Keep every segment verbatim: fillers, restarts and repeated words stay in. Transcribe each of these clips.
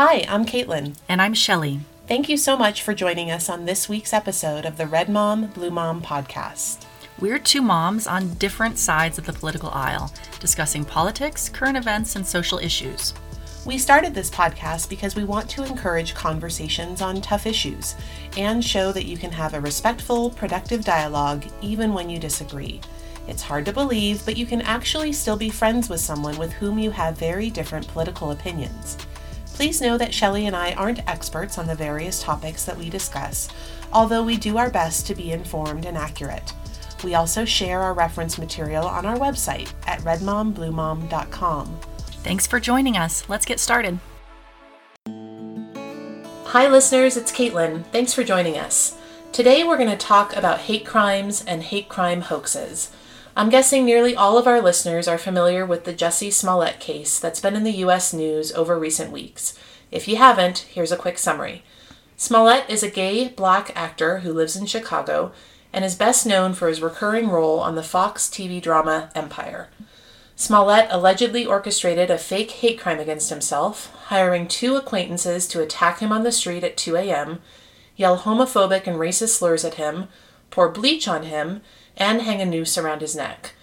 Hi, I'm Caitlin. And I'm Shelley. Thank you so much for joining us on this week's episode of the Red Mom, Blue Mom podcast. We're two moms on different sides of the political aisle, discussing politics, current events, and social issues. We started this podcast because we want to encourage conversations on tough issues and show that you can have a respectful, productive dialogue even when you disagree. It's hard to believe, but you can actually still be friends with someone with whom you have very different political opinions. Please know that Shelley and I aren't experts on the various topics that we discuss, although we do our best to be informed and accurate. We also share our reference material on our website at red mom blue mom dot com. Thanks for joining us. Let's get started. Hi listeners, it's Caitlin. Thanks for joining us. Today we're going to talk about hate crimes and hate crime hoaxes. I'm guessing nearly all of our listeners are familiar with the Jussie Smollett case that's been in the U S news over recent weeks. If you haven't, here's a quick summary. Smollett is a gay black actor who lives in Chicago and is best known for his recurring role on the Fox T V drama Empire. Smollett allegedly orchestrated a fake hate crime against himself, hiring two acquaintances to attack him on the street at two a.m., yell homophobic and racist slurs at him, pour bleach on him, and hang a noose around his neck.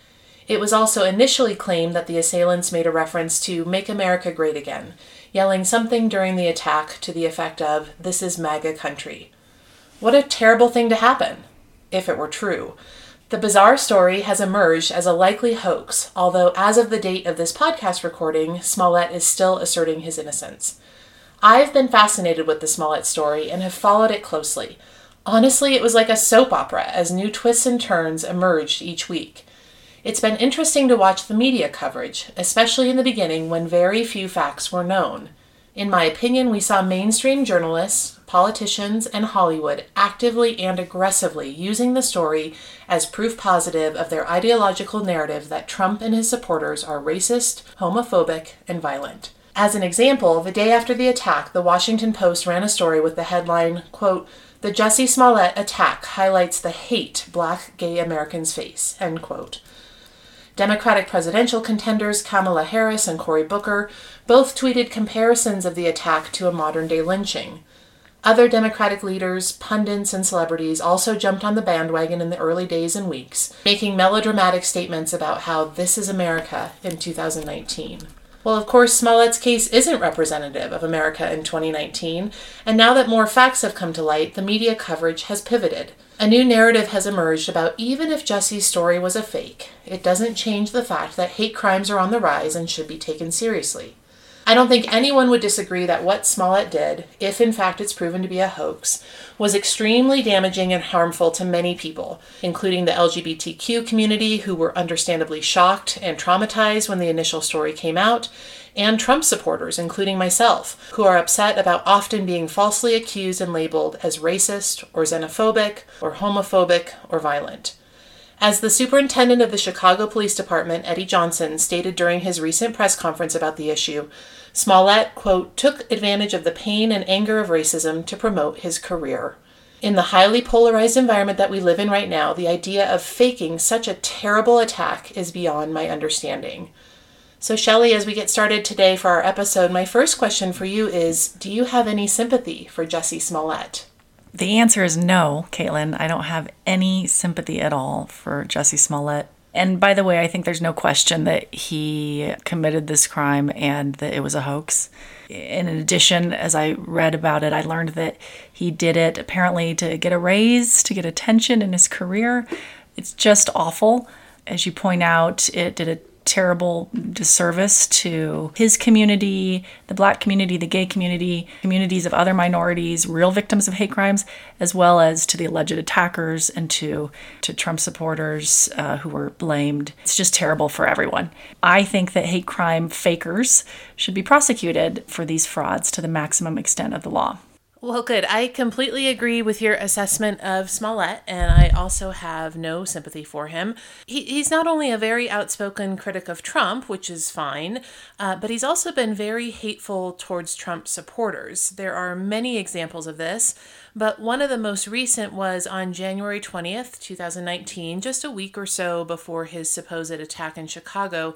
It was also initially claimed that the assailants made a reference to Make America Great Again, yelling something during the attack to the effect of, "This is MAGA country." What a terrible thing to happen, if it were true. The bizarre story has emerged as a likely hoax, although as of the date of this podcast recording, Smollett is still asserting his innocence. I've been fascinated with the Smollett story and have followed it closely. Honestly, it was like a soap opera as new twists and turns emerged each week. It's been interesting to watch the media coverage, especially in the beginning when very few facts were known. In my opinion, we saw mainstream journalists, politicians, and Hollywood actively and aggressively using the story as proof positive of their ideological narrative that Trump and his supporters are racist, homophobic, and violent. As an example, the day after the attack, the Washington Post ran a story with the headline, quote, "The Jussie Smollett attack highlights the hate black gay Americans face," end quote. Democratic presidential contenders Kamala Harris and Cory Booker both tweeted comparisons of the attack to a modern-day lynching. Other Democratic leaders, pundits, and celebrities also jumped on the bandwagon in the early days and weeks, making melodramatic statements about how this is America in two thousand nineteen. Well, of course, Smollett's case isn't representative of America in twenty nineteen, and now that more facts have come to light, the media coverage has pivoted. A new narrative has emerged about even if Jussie's story was a fake, it doesn't change the fact that hate crimes are on the rise and should be taken seriously. I don't think anyone would disagree that what Smollett did, if in fact it's proven to be a hoax, was extremely damaging and harmful to many people, including the L G B T Q community, who were understandably shocked and traumatized when the initial story came out, and Trump supporters, including myself, who are upset about often being falsely accused and labeled as racist or xenophobic or homophobic or violent. As the superintendent of the Chicago Police Department, Eddie Johnson, stated during his recent press conference about the issue, Smollett, quote, "took advantage of the pain and anger of racism to promote his career." In the highly polarized environment that we live in right now, the idea of faking such a terrible attack is beyond my understanding. So, Shelley, as we get started today for our episode, my first question for you is, do you have any sympathy for Jussie Smollett? The answer is no, Caitlin. I don't have any sympathy at all for Jussie Smollett. And by the way, I think there's no question that he committed this crime and that it was a hoax. In addition, as I read about it, I learned that he did it apparently to get a raise, to get attention in his career. It's just awful. As you point out, it did a terrible disservice to his community, the black community, the gay community, communities of other minorities, real victims of hate crimes, as well as to the alleged attackers and to, to Trump supporters uh, who were blamed. It's just terrible for everyone. I think that hate crime fakers should be prosecuted for these frauds to the maximum extent of the law. Well, good. I completely agree with your assessment of Smollett, and I also have no sympathy for him. He, he's not only a very outspoken critic of Trump, which is fine, uh, but he's also been very hateful towards Trump supporters. There are many examples of this, but one of the most recent was on January twentieth, two thousand nineteen, just a week or so before his supposed attack in Chicago.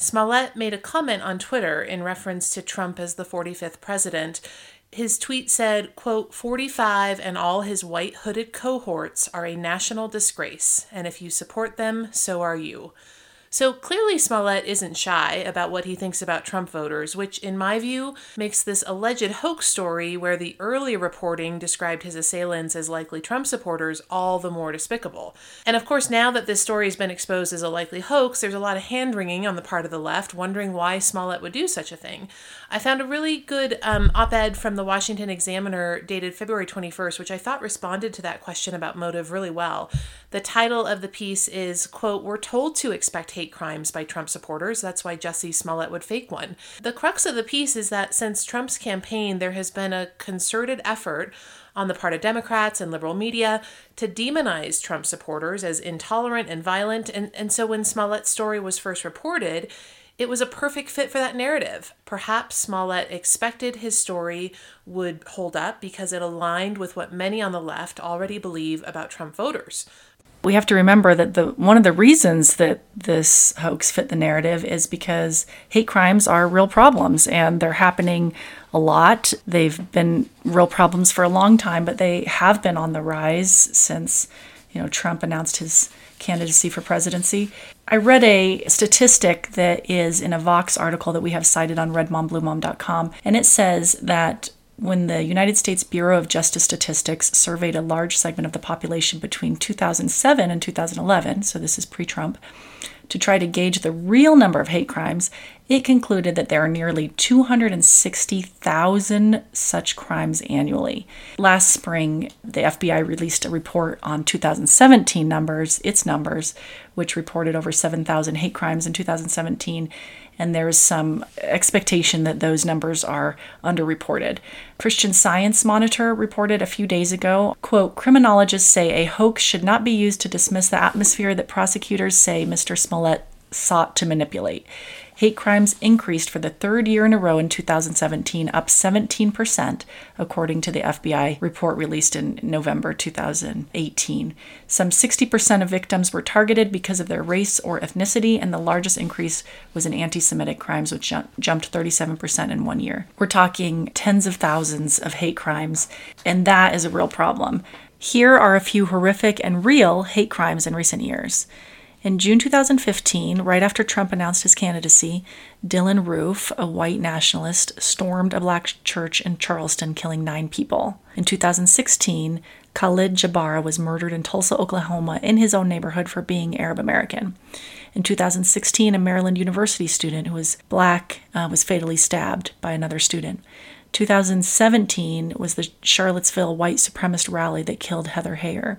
Smollett made a comment on Twitter in reference to Trump as the forty-fifth president. His tweet said, quote, forty-five and all his white hooded cohorts are a national disgrace, and if you support them, so are you. So clearly Smollett isn't shy about what he thinks about Trump voters, which in my view makes this alleged hoax story where the early reporting described his assailants as likely Trump supporters all the more despicable. And of course, now that this story has been exposed as a likely hoax, there's a lot of hand-wringing on the part of the left wondering why Smollett would do such a thing. I found a really good um, op-ed from the Washington Examiner dated February twenty-first, which I thought responded to that question about motive really well. The title of the piece is, quote, we're told to expect hate crimes by Trump supporters. That's why Jussie Smollett would fake one. The crux of the piece is that since Trump's campaign, there has been a concerted effort on the part of Democrats and liberal media to demonize Trump supporters as intolerant and violent. And, and so when Smollett's story was first reported, it was a perfect fit for that narrative. Perhaps Smollett expected his story would hold up because it aligned with what many on the left already believe about Trump voters. We have to remember that the one of the reasons that this hoax fit the narrative is because hate crimes are real problems, and they're happening a lot. They've been real problems for a long time, but they have been on the rise since, you know, Trump announced his candidacy for presidency. I read a statistic that is in a Vox article that we have cited on red mom blue mom dot com, and it says that when the United States Bureau of Justice Statistics surveyed a large segment of the population between two thousand seven and two thousand eleven, so this is pre-Trump, to try to gauge the real number of hate crimes, it concluded that there are nearly two hundred sixty thousand such crimes annually. Last spring, the F B I released a report on two thousand seventeen numbers, its numbers, which reported over seven thousand hate crimes in two thousand seventeen. And there is some expectation that those numbers are underreported. Christian Science Monitor reported a few days ago, quote, criminologists say a hoax should not be used to dismiss the atmosphere that prosecutors say Mister Smollett sought to manipulate. Hate crimes increased for the third year in a row in two thousand seventeen, up seventeen percent, according to the F B I report released in November two thousand eighteen. Some sixty percent of victims were targeted because of their race or ethnicity, and the largest increase was in anti-Semitic crimes, which jumped thirty-seven percent in one year. We're talking tens of thousands of hate crimes, and that is a real problem. Here are a few horrific and real hate crimes in recent years. In June two thousand fifteen, right after Trump announced his candidacy, Dylan Roof, a white nationalist, stormed a black church in Charleston, killing nine people. In two thousand sixteen, Khalid Jabara was murdered in Tulsa, Oklahoma, in his own neighborhood for being Arab American. In two thousand sixteen, a Maryland University student who was black uh, was fatally stabbed by another student. two thousand seventeen was the Charlottesville white supremacist rally that killed Heather Heyer.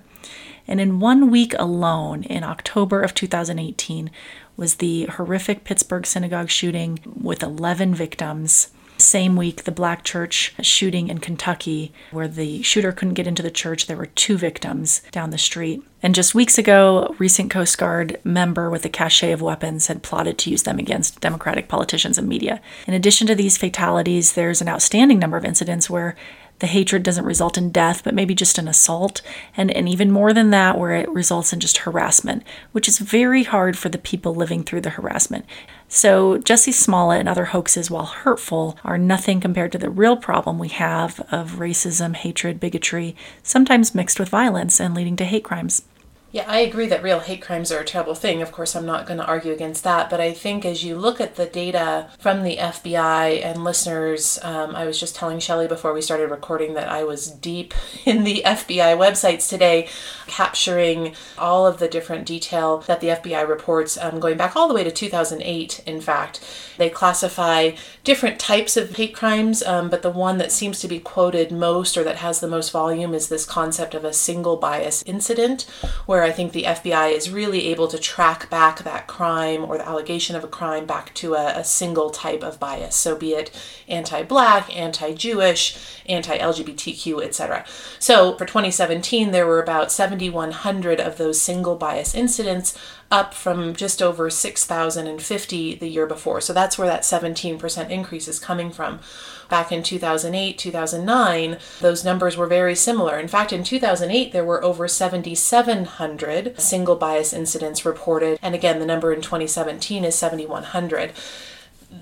And in one week alone, in October of two thousand eighteen, was the horrific Pittsburgh synagogue shooting with eleven victims. Same week, the black church shooting in Kentucky, where the shooter couldn't get into the church. There were two victims down the street. And just weeks ago, a recent Coast Guard member with a cache of weapons had plotted to use them against Democratic politicians and media. In addition to these fatalities, there's an outstanding number of incidents where the hatred doesn't result in death, but maybe just an assault, and, and even more than that, where it results in just harassment, which is very hard for the people living through the harassment. So Jussie Smollett and other hoaxes, while hurtful, are nothing compared to the real problem we have of racism, hatred, bigotry, sometimes mixed with violence and leading to hate crimes. Yeah, I agree that real hate crimes are a terrible thing. Of course, I'm not going to argue against that. But I think as you look at the data from the F B I and listeners, um, I was just telling Shelley before we started recording that I was deep in the F B I websites today, capturing all of the different detail that the F B I reports, um, going back all the way to two thousand eight, in fact. They classify different types of hate crimes, um, but the one that seems to be quoted most or that has the most volume is this concept of a single bias incident, where I think the F B I is really able to track back that crime or the allegation of a crime back to a, a single type of bias, so be it anti-Black, anti-Jewish, anti-L G B T Q, et cetera. So for twenty seventeen, there were about seven thousand one hundred of those single bias incidents, up from just over six thousand fifty the year before. So that's where that seventeen percent increase is coming from. Back in two thousand eight, two thousand nine, those numbers were very similar. In fact, in two thousand eight, there were over seven thousand seven hundred single bias incidents reported. And again, the number in twenty seventeen is seven thousand one hundred.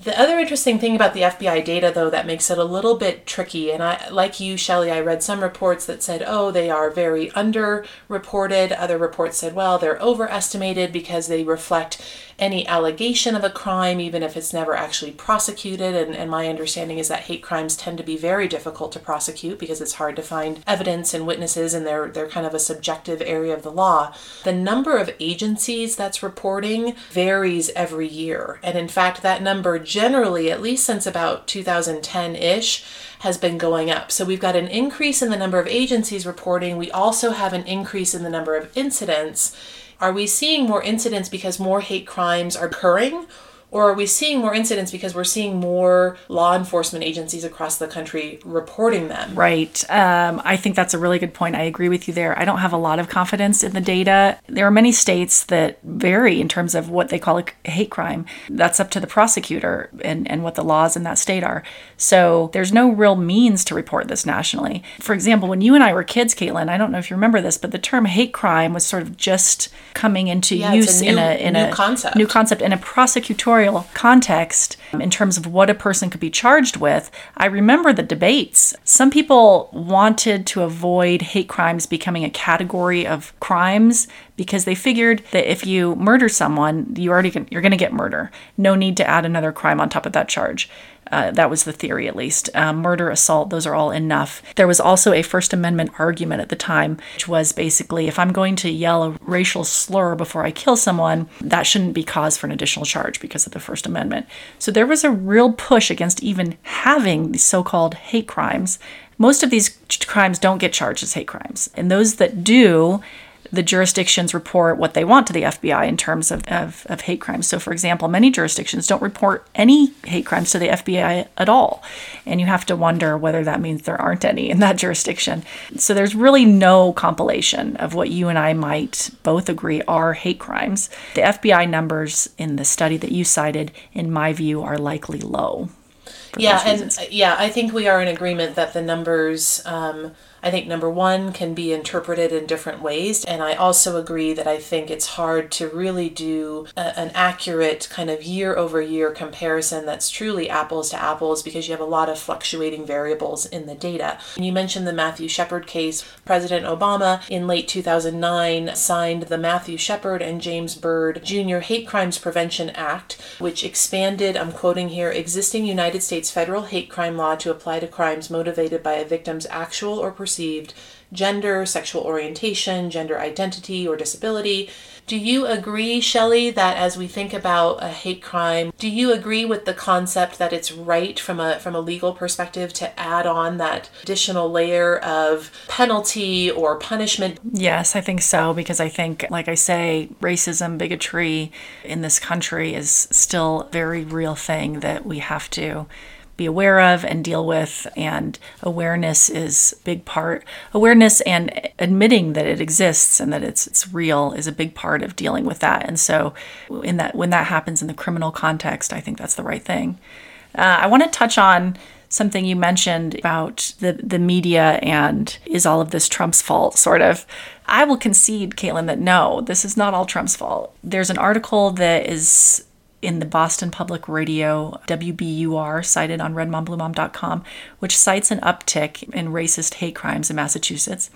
The other interesting thing about the F B I data, though, that makes it a little bit tricky, and I, like you, Shelley, I read some reports that said, oh, they are very underreported. Other reports said, well, they're overestimated because they reflect any allegation of a crime, even if it's never actually prosecuted. And, and my understanding is that hate crimes tend to be very difficult to prosecute because it's hard to find evidence and witnesses, and they're, they're kind of a subjective area of the law. The number of agencies that's reporting varies every year. And in fact, that number generally, at least since about two thousand ten-ish, has been going up. So we've got an increase in the number of agencies reporting. We also have an increase in the number of incidents. Are we seeing more incidents because more hate crimes are occurring? Or are we seeing more incidents because we're seeing more law enforcement agencies across the country reporting them? Right. Um, I think that's a really good point. I agree with you there. I don't have a lot of confidence in the data. There are many states that vary in terms of what they call a hate crime. That's up to the prosecutor and, and what the laws in that state are. So there's no real means to report this nationally. For example, when you and I were kids, Caitlin, I don't know if you remember this, but the term hate crime was sort of just coming into yeah, use a new, in a, in new a concept. new concept in a prosecutorial context in terms of what a person could be charged with. I remember the debates. Some people wanted to avoid hate crimes becoming a category of crimes because they figured that if you murder someone, you already can, you're going to get murder. No need to add another crime on top of that charge. Uh, that was the theory, at least. Uh, murder, assault, those are all enough. There was also a First Amendment argument at the time, which was basically, if I'm going to yell a racial slur before I kill someone, that shouldn't be cause for an additional charge because of the First Amendment. So there was a real push against even having these so-called hate crimes. Most of these ch- crimes don't get charged as hate crimes. And those that do, the jurisdictions report what they want to the F B I in terms of, of, of hate crimes. So, for example, many jurisdictions don't report any hate crimes to the F B I at all. And you have to wonder whether that means there aren't any in that jurisdiction. So there's really no compilation of what you and I might both agree are hate crimes. The F B I numbers in the study that you cited, in my view, are likely low. Yeah, and yeah, I think we are in agreement that the numbers, um, I think number one, can be interpreted in different ways. And I also agree that I think it's hard to really do a, an accurate kind of year over year comparison that's truly apples to apples because you have a lot of fluctuating variables in the data. And you mentioned the Matthew Shepard case. President Obama in late two thousand nine signed the Matthew Shepard and James Byrd Junior Hate Crimes Prevention Act, which expanded, I'm quoting here, existing United States federal hate crime law to apply to crimes motivated by a victim's actual or perceived gender, sexual orientation, gender identity, or disability. Do you agree, Shelley, that as we think about a hate crime, do you agree with the concept that it's right from a from a legal perspective to add on that additional layer of penalty or punishment? Yes, I think so, because I think, like I say, racism, bigotry in this country is still a very real thing that we have to be aware of and deal with, and awareness is a big part. Awareness and admitting that it exists and that it's it's real is a big part of dealing with that. And so in that when that happens in the criminal context, I think that's the right thing. Uh, I want to touch on something you mentioned about the, the media and is all of this Trump's fault, sort of. I will concede, Caitlin, that no, this is not all Trump's fault. There's an article that is in the Boston Public Radio, W B U R, cited on red mom blue mom dot com, which cites an uptick in racist hate crimes in Massachusetts.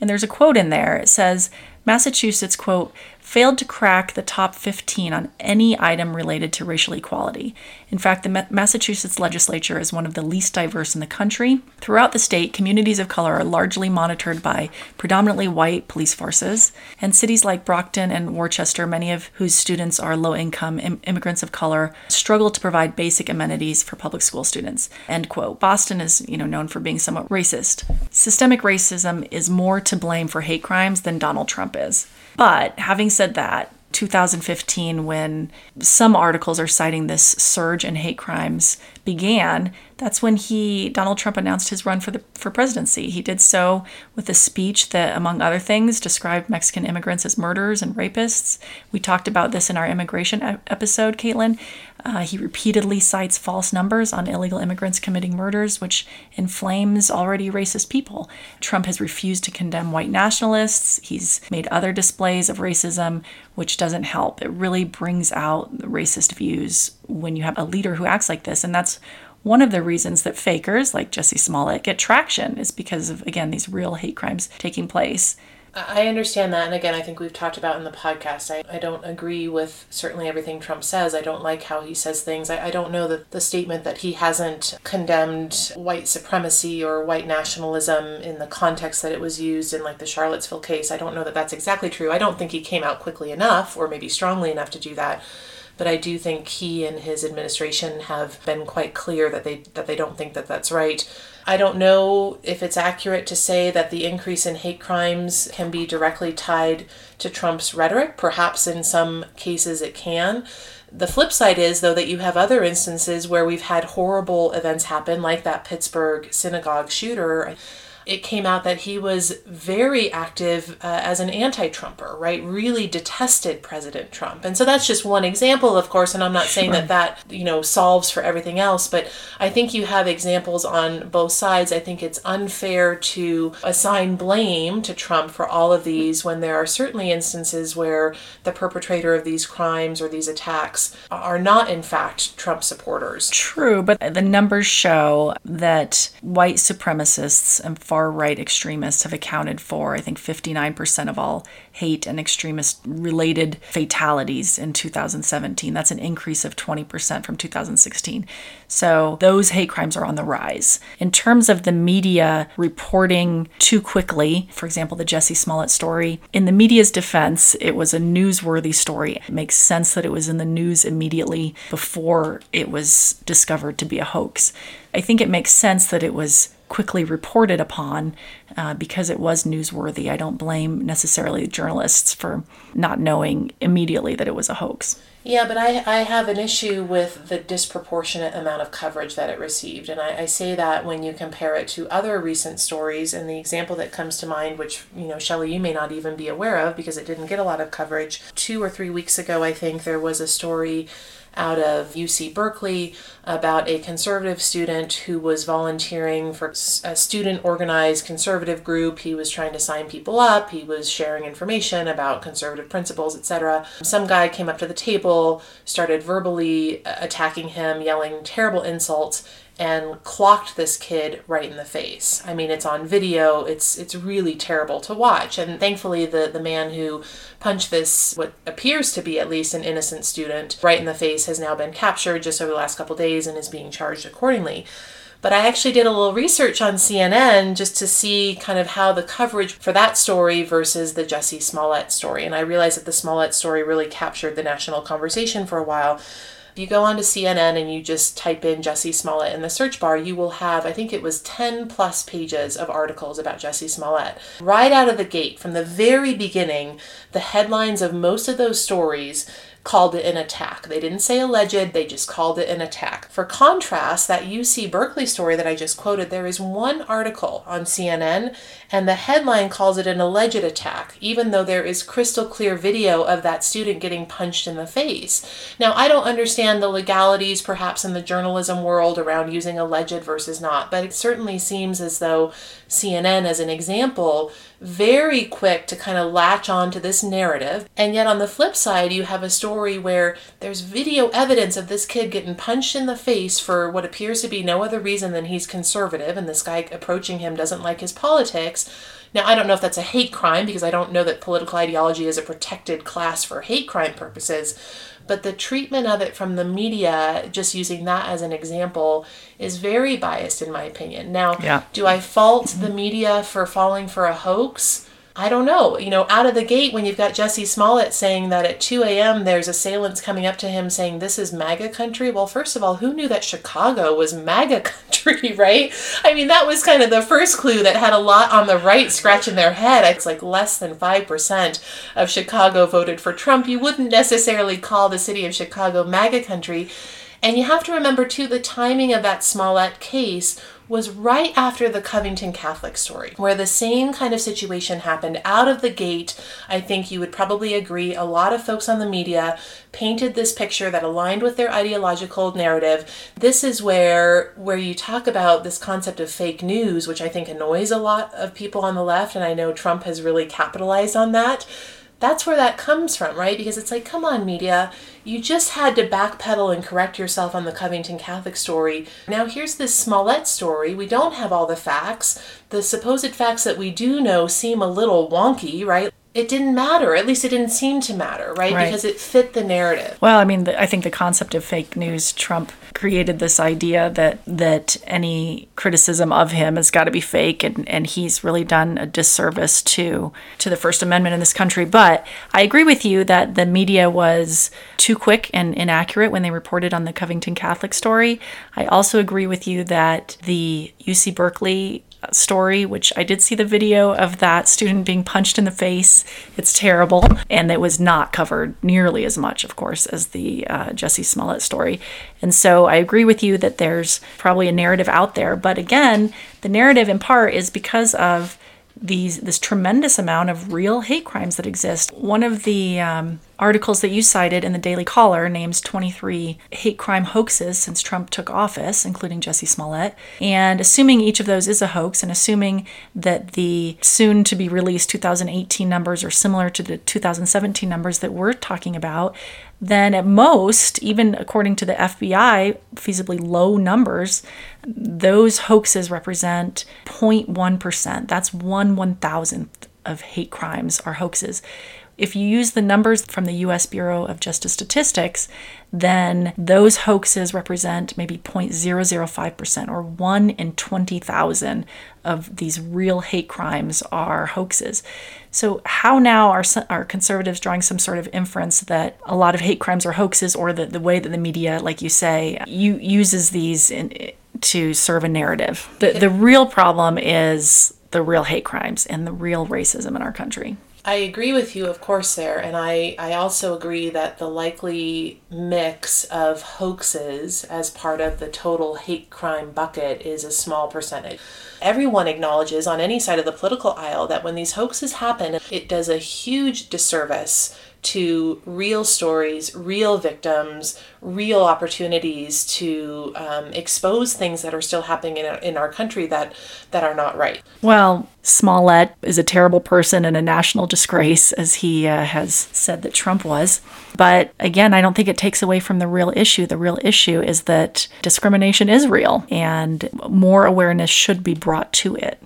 And there's a quote in there. It says, Massachusetts, quote, failed to crack the top fifteen on any item related to racial equality. In fact, the Ma- Massachusetts legislature is one of the least diverse in the country. Throughout the state, communities of color are largely monitored by predominantly white police forces, and cities like Brockton and Worcester, many of whose students are low-income im- immigrants of color, struggle to provide basic amenities for public school students, end quote. Boston is, you know, known for being somewhat racist. Systemic racism is more to blame for hate crimes than Donald Trump is. But having said that, two thousand fifteen, when some articles are citing this surge in hate crimes began, that's when he, Donald Trump, announced his run for the for presidency. He did so with a speech that, among other things, described Mexican immigrants as murderers and rapists. We talked about this in our immigration episode, Caitlin. Uh, he repeatedly cites false numbers on illegal immigrants committing murders, which inflames already racist people. Trump has refused to condemn white nationalists. He's made other displays of racism, which doesn't help. It really brings out the racist views when you have a leader who acts like this. And that's one of the reasons that fakers like Jussie Smollett get traction, is because of, again, these real hate crimes taking place. I understand that. And again, I think we've talked about in the podcast, I, I don't agree with certainly everything Trump says. I don't like how he says things. I, I don't know that the statement that he hasn't condemned white supremacy or white nationalism in the context that it was used in, like, the Charlottesville case, I don't know that that's exactly true. I don't think he came out quickly enough or maybe strongly enough to do that. But I do think he and his administration have been quite clear that they that they don't think that that's right. I don't know if it's accurate to say that the increase in hate crimes can be directly tied to Trump's rhetoric. Perhaps in some cases it can. The flip side is, though, that you have other instances where we've had horrible events happen, like that Pittsburgh synagogue shooter. It came out that he was very active uh, as an anti-Trumper, right? Really detested President Trump. And so that's just one example, of course, and I'm not saying that that, you know, solves for everything else, but I think you have examples on both sides. I think it's unfair to assign blame to Trump for all of these when there are certainly instances where the perpetrator of these crimes or these attacks are not, in fact, Trump supporters. True, but the numbers show that white supremacists and far-right extremists have accounted for, I think, fifty-nine percent of all hate and extremist-related fatalities in two thousand seventeen. That's an increase of twenty percent from two thousand sixteen. So those hate crimes are on the rise. In terms of the media reporting too quickly, for example, the Jussie Smollett story, in the media's defense, it was a newsworthy story. It makes sense that it was in the news immediately before it was discovered to be a hoax. I think it makes sense that it was quickly reported upon uh, because it was newsworthy. I don't blame necessarily journalists for not knowing immediately that it was a hoax. Yeah, but I, I have an issue with the disproportionate amount of coverage that it received. And I, I say that when you compare it to other recent stories. And the example that comes to mind, which, you know, Shelley, you may not even be aware of because it didn't get a lot of coverage. Two or three weeks ago, I think, there was a story out of U C Berkeley about a conservative student who was volunteering for a student-organized conservative group. He was trying to sign people up. He was sharing information about conservative principles, et cetera. Some guy came up to the table, started verbally attacking him, yelling terrible insults, and clocked this kid right in the face. I mean, it's on video. It's it's really terrible to watch. And thankfully, the, the man who punched this, what appears to be at least an innocent student, right in the face has now been captured just over the last couple days and is being charged accordingly. But I actually did a little research on C N N just to see kind of how the coverage for that story versus the Jussie Smollett story. And I realized that the Smollett story really captured the national conversation for a while. If you go onto C N N and you just type in Jussie Smollett in the search bar, you will have, I think it was ten plus pages of articles about Jussie Smollett. Right out of the gate, from the very beginning, the headlines of most of those stories called it an attack. They didn't say alleged, they just called it an attack. For contrast, that U C Berkeley story that I just quoted, there is one article on C N N and the headline calls it an alleged attack, even though there is crystal clear video of that student getting punched in the face. Now, I don't understand the legalities perhaps in the journalism world around using alleged versus not, but it certainly seems as though C N N, as an example, very quick to kind of latch on to this narrative. And yet on the flip side, you have a story where there's video evidence of this kid getting punched in the face for what appears to be no other reason than he's conservative and this guy approaching him doesn't like his politics. Now, I don't know if that's a hate crime because I don't know that political ideology is a protected class for hate crime purposes. But the treatment of it from the media, just using that as an example, is very biased in my opinion. Now, yeah. Do I fault the media for falling for a hoax? I don't know. You know, out of the gate, when you've got Jussie Smollett saying that at two a.m. there's assailants coming up to him saying this is MAGA country. Well, first of all, who knew that Chicago was MAGA country? history, right? I mean, that was kind of the first clue that had a lot on the right scratching their head. It's like less than five percent of Chicago voted for Trump. You wouldn't necessarily call the city of Chicago MAGA country. And you have to remember, too, the timing of that Smollett case was right after the Covington Catholic story, where the same kind of situation happened out of the gate. I think you would probably agree a lot of folks on the media painted this picture that aligned with their ideological narrative. This is where where you talk about this concept of fake news, which I think annoys a lot of people on the left, and I know Trump has really capitalized on that. That's where that comes from, right? Because it's like, come on, media, you just had to backpedal and correct yourself on the Covington Catholic story. Now here's this Smollett story. We don't have all the facts. The supposed facts that we do know seem a little wonky, right? It didn't matter. At least it didn't seem to matter, right? right. Because it fit the narrative. Well, I mean, the, I think the concept of fake news, Trump created this idea that that any criticism of him has got to be fake, and, and he's really done a disservice to, to the First Amendment in this country. But I agree with you that the media was too quick and inaccurate when they reported on the Covington Catholic story. I also agree with you that the U C Berkeley story, which I did see the video of that student being punched in the face. It's terrible. And it was not covered nearly as much, of course, as the uh, Jussie Smollett story. And so I agree with you that there's probably a narrative out there. But again, the narrative in part is because of these this tremendous amount of real hate crimes that exist. One of the um, articles that you cited in the Daily Caller names twenty-three hate crime hoaxes since Trump took office, including Jussie Smollett. And assuming each of those is a hoax, and assuming that the soon-to-be-released two thousand eighteen numbers are similar to the two thousand seventeen numbers that we're talking about, then at most, even according to the F B I, feasibly low numbers, those hoaxes represent zero point one percent. That's one one-thousandth of hate crimes are hoaxes. If you use the numbers from the U S Bureau of Justice Statistics, then those hoaxes represent maybe zero point zero zero five percent, or one in twenty thousand of these real hate crimes are hoaxes. So how now are, are conservatives drawing some sort of inference that a lot of hate crimes are hoaxes, or that the way that the media, like you say, you, uses these in, to serve a narrative? The, the real problem is the real hate crimes and the real racism in our country. I agree with you, of course, Sarah, and I, I also agree that the likely mix of hoaxes as part of the total hate crime bucket is a small percentage. Everyone acknowledges on any side of the political aisle that when these hoaxes happen, it does a huge disservice to real stories, real victims, real opportunities to um, expose things that are still happening in our, in our country that, that are not right. Well, Smollett is a terrible person and a national disgrace, as he uh, has said that Trump was. But again, I don't think it takes away from the real issue. The real issue is that discrimination is real, and more awareness should be brought to it.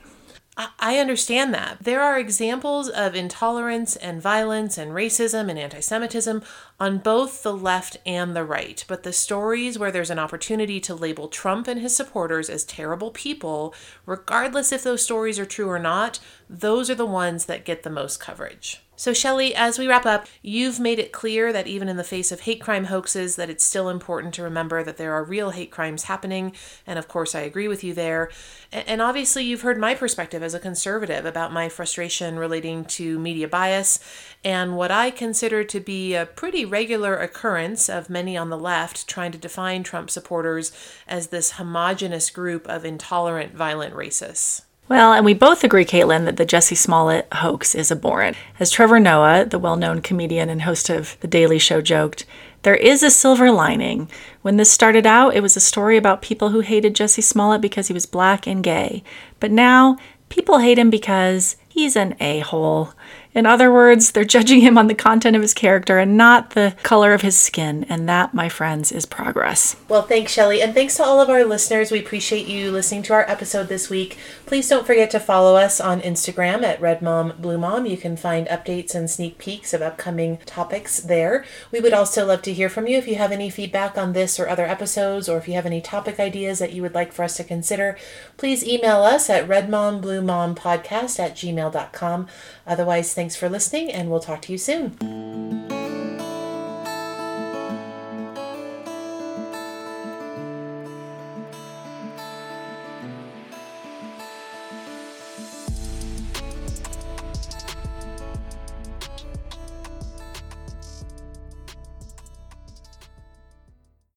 I understand that. There are examples of intolerance and violence and racism and anti-Semitism on both the left and the right. But the stories where there's an opportunity to label Trump and his supporters as terrible people, regardless if those stories are true or not, those are the ones that get the most coverage. So Shelley, as we wrap up, you've made it clear that even in the face of hate crime hoaxes, that it's still important to remember that there are real hate crimes happening. And of course, I agree with you there. And obviously, you've heard my perspective as a conservative about my frustration relating to media bias and what I consider to be a pretty regular occurrence of many on the left trying to define Trump supporters as this homogenous group of intolerant, violent racists. Well, and we both agree, Caitlin, that the Jussie Smollett hoax is abhorrent. As Trevor Noah, the well-known comedian and host of The Daily Show, joked, there is a silver lining. When this started out, it was a story about people who hated Jussie Smollett because he was black and gay. But now, people hate him because he's an a-hole. In other words, they're judging him on the content of his character and not the color of his skin. And that, my friends, is progress. Well, thanks, Shelley. And thanks to all of our listeners. We appreciate you listening to our episode this week. Please don't forget to follow us on Instagram at RedMomBlueMom. You can find updates and sneak peeks of upcoming topics there. We would also love to hear from you if you have any feedback on this or other episodes, or if you have any topic ideas that you would like for us to consider. Please email us at RedMomBlueMomPodcast at gmail dot com. Otherwise, thanks for listening, and we'll talk to you soon.